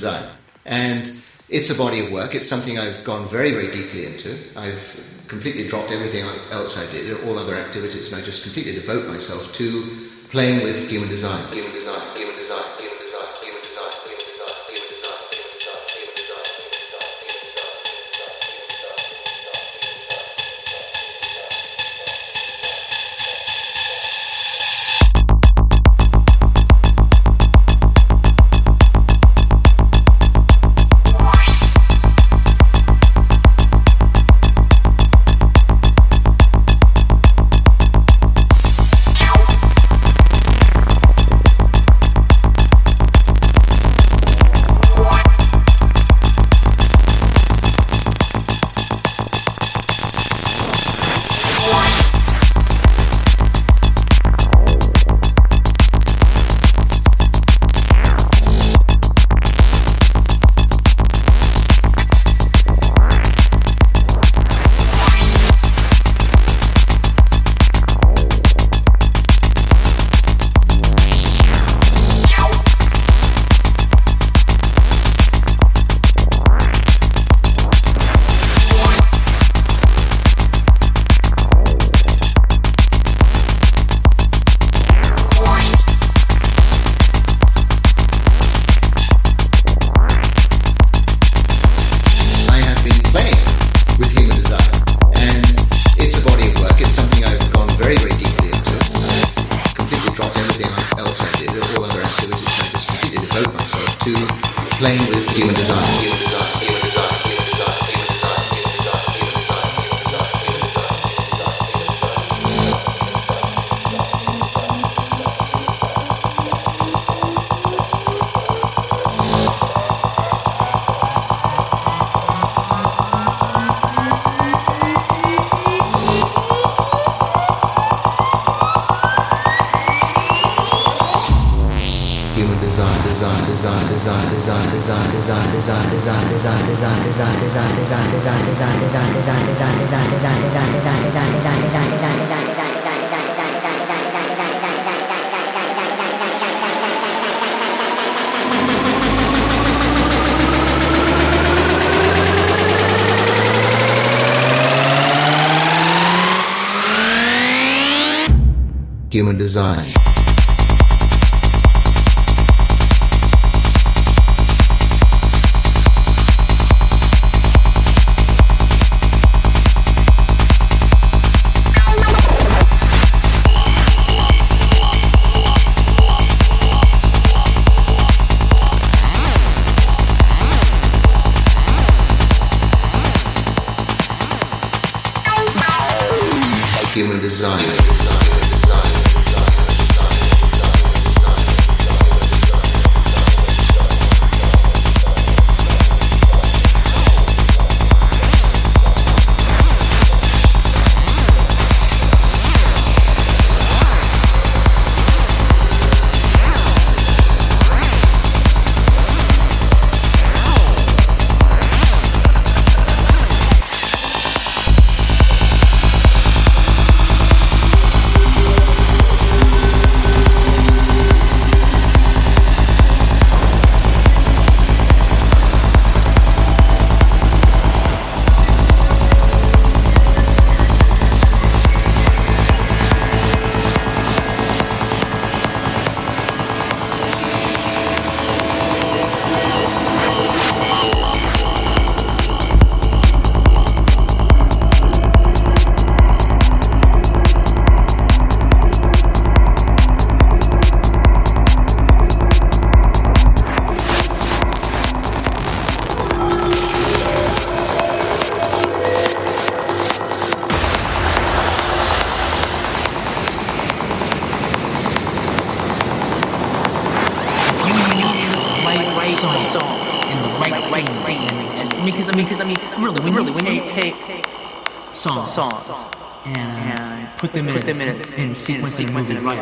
design. And it's a body of work. It's something I've gone very, very deeply into. I've completely dropped everything else I did, all other activities, and I just completely devote myself to playing with human design. Human design, human design, human design, human design, human design, human design, human design, human design, human design, human design, human design. Human design. Put them in sequence and move it right.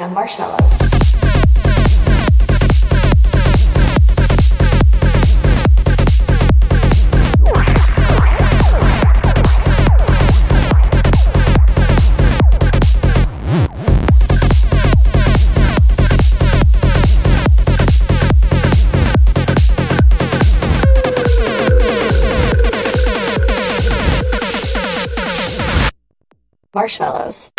eating on marshmallows. Marshmallows.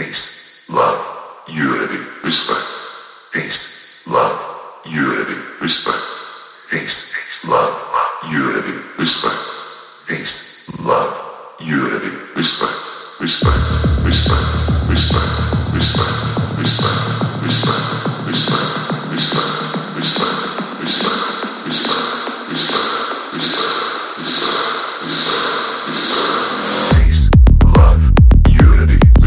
Peace, love, unity, respect. Peace, love, unity, respect. Peace, love, unity, respect. Peace, love, unity, respect. Respect, respect, respect, respect, respect, respect, respect, respect, respect, respect, respect, respect, respect. Peace, love, unity, respect.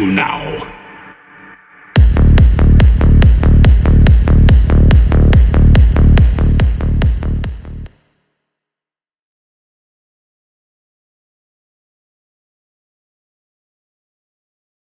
you now.